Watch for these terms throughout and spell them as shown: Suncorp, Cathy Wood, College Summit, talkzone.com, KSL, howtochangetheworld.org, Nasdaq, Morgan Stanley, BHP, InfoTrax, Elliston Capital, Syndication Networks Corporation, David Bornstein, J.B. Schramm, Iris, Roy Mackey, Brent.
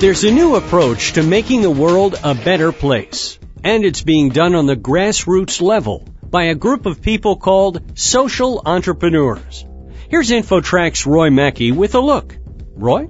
There's a new approach to making the world a better place, and it's being done on the grassroots level by a group of people called social entrepreneurs. Here's InfoTrax's Roy Mackey with a look. Roy?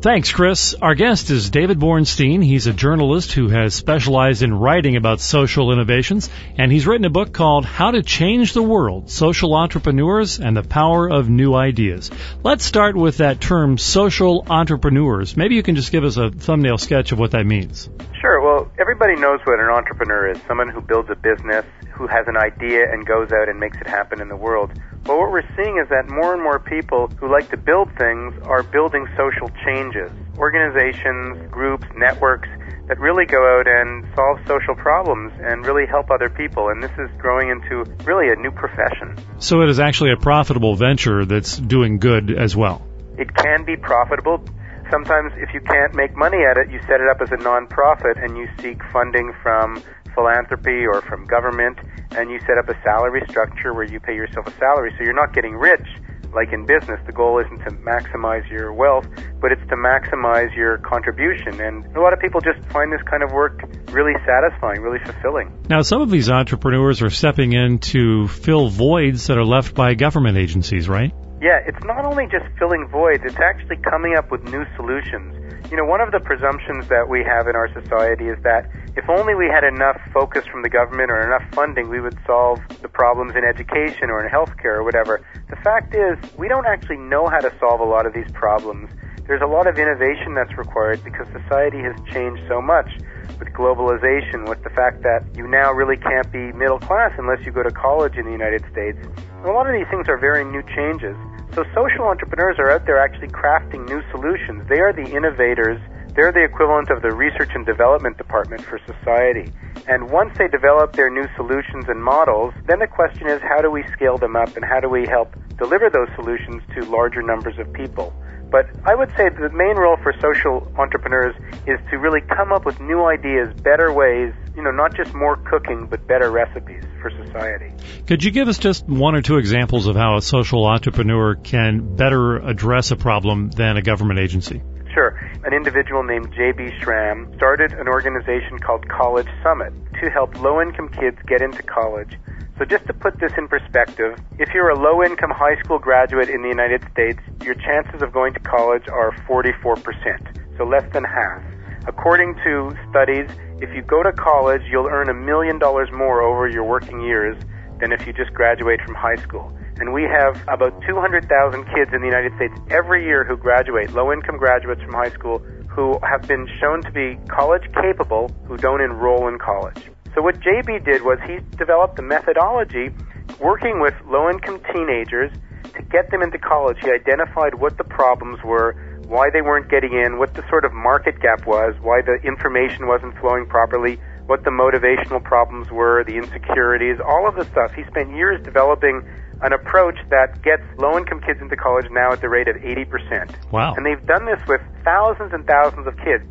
Thanks, Chris. Our guest is David Bornstein. He's a journalist who has specialized in writing about social innovations, and he's written a book called How to Change the World, Social Entrepreneurs and the Power of New Ideas. Let's start with that term, social entrepreneurs. Maybe you can just give us a thumbnail sketch of what that means. Sure. Well, everybody knows what an entrepreneur is, someone who builds a business, who has an idea and goes out and makes it happen in the world. But what we're seeing is that more and more people who like to build things are building social changes, organizations, groups, networks that really go out and solve social problems and really help other people. And this is growing into really a new profession. So it is actually a profitable venture that's doing good as well. It can be profitable. Sometimes if you can't make money at it, you set it up as a nonprofit and you seek funding from philanthropy or from government, and you set up a salary structure where you pay yourself a salary, so you're not getting rich like in business. The goal isn't to maximize your wealth, but it's to maximize your contribution. And a lot of people just find this kind of work really satisfying, really fulfilling. Now, some of these entrepreneurs are stepping in to fill voids that are left by government agencies, right? Yeah, it's not only just filling voids, it's actually coming up with new solutions. You know, one of the presumptions that we have in our society is that if only we had enough focus from the government or enough funding, we would solve the problems in education or in healthcare or whatever. The fact is, we don't actually know how to solve a lot of these problems. There's a lot of innovation that's required because society has changed so much with globalization, with the fact that you now really can't be middle class unless you go to college in the United States. And a lot of these things are very new changes. So social entrepreneurs are out there actually crafting new solutions. They are the innovators. They're the equivalent of the research and development department for society. And once they develop their new solutions and models, then the question is, how do we scale them up and how do we help deliver those solutions to larger numbers of people? But I would say the main role for social entrepreneurs is to really come up with new ideas, better ways, you know, not just more cooking, but better recipes for society. Could you give us just one or two examples of how a social entrepreneur can better address a problem than a government agency? Sure. An individual named J.B. Schramm started an organization called College Summit to help low-income kids get into college. So just to put this in perspective, if you're a low-income high school graduate in the United States, your chances of going to college are 44%, so less than half. According to studies, if you go to college, you'll earn $1 million more over your working years than if you just graduate from high school. And we have about 200,000 kids in the United States every year who graduate, low-income graduates from high school, who have been shown to be college-capable, who don't enroll in college. So what JB did was he developed a methodology working with low-income teenagers to get them into college. He identified what the problems were, why they weren't getting in, what the sort of market gap was, why the information wasn't flowing properly, what the motivational problems were, the insecurities, all of the stuff. He spent years developing an approach that gets low-income kids into college now at the rate of 80%. Wow. And they've done this with thousands and thousands of kids.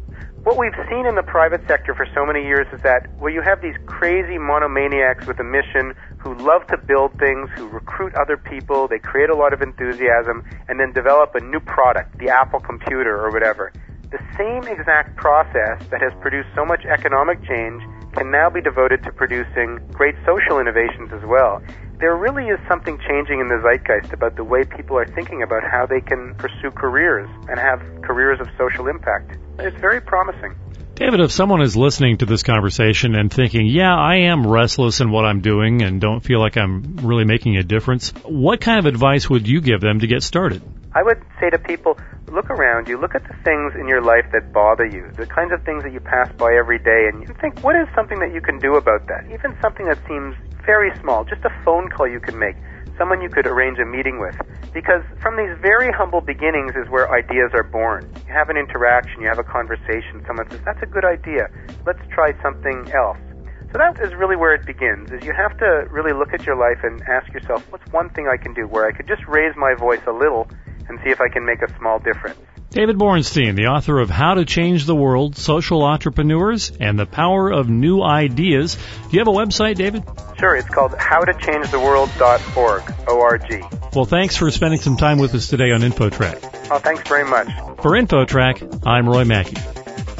What we've seen in the private sector for so many years is that, well, you have these crazy monomaniacs with a mission who love to build things, who recruit other people, they create a lot of enthusiasm, and then develop a new product, the Apple computer or whatever. The same exact process that has produced so much economic change can now be devoted to producing great social innovations as well. There really is something changing in the zeitgeist about the way people are thinking about how they can pursue careers and have careers of social impact. It's very promising. David, if someone is listening to this conversation and thinking, yeah, I am restless in what I'm doing and don't feel like I'm really making a difference, what kind of advice would you give them to get started? I would say to people, look around you, look at the things in your life that bother you, the kinds of things that you pass by every day, and you think, what is something that you can do about that? Even something that seems very small, just a phone call you can make, someone you could arrange a meeting with. Because from these very humble beginnings is where ideas are born. You have an interaction, you have a conversation, someone says, that's a good idea, let's try something else. So that is really where it begins, is you have to really look at your life and ask yourself, what's one thing I can do where I could just raise my voice a little and see if I can make a small difference. David Bornstein, the author of How to Change the World, Social Entrepreneurs, and the Power of New Ideas. Do you have a website, David? Sure, it's called howtochangetheworld.org, O-R-G. Well, thanks for spending some time with us today on InfoTrack. Oh, thanks very much. For InfoTrack, I'm Roy Mackey.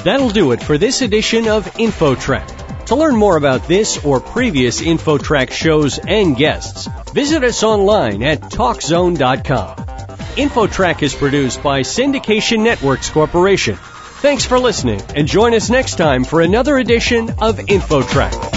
That'll do it for this edition of InfoTrax. To learn more about this or previous InfoTrax shows and guests, visit us online at talkzone.com. InfoTrax is produced by Syndication Networks Corporation. Thanks for listening, and join us next time for another edition of InfoTrax.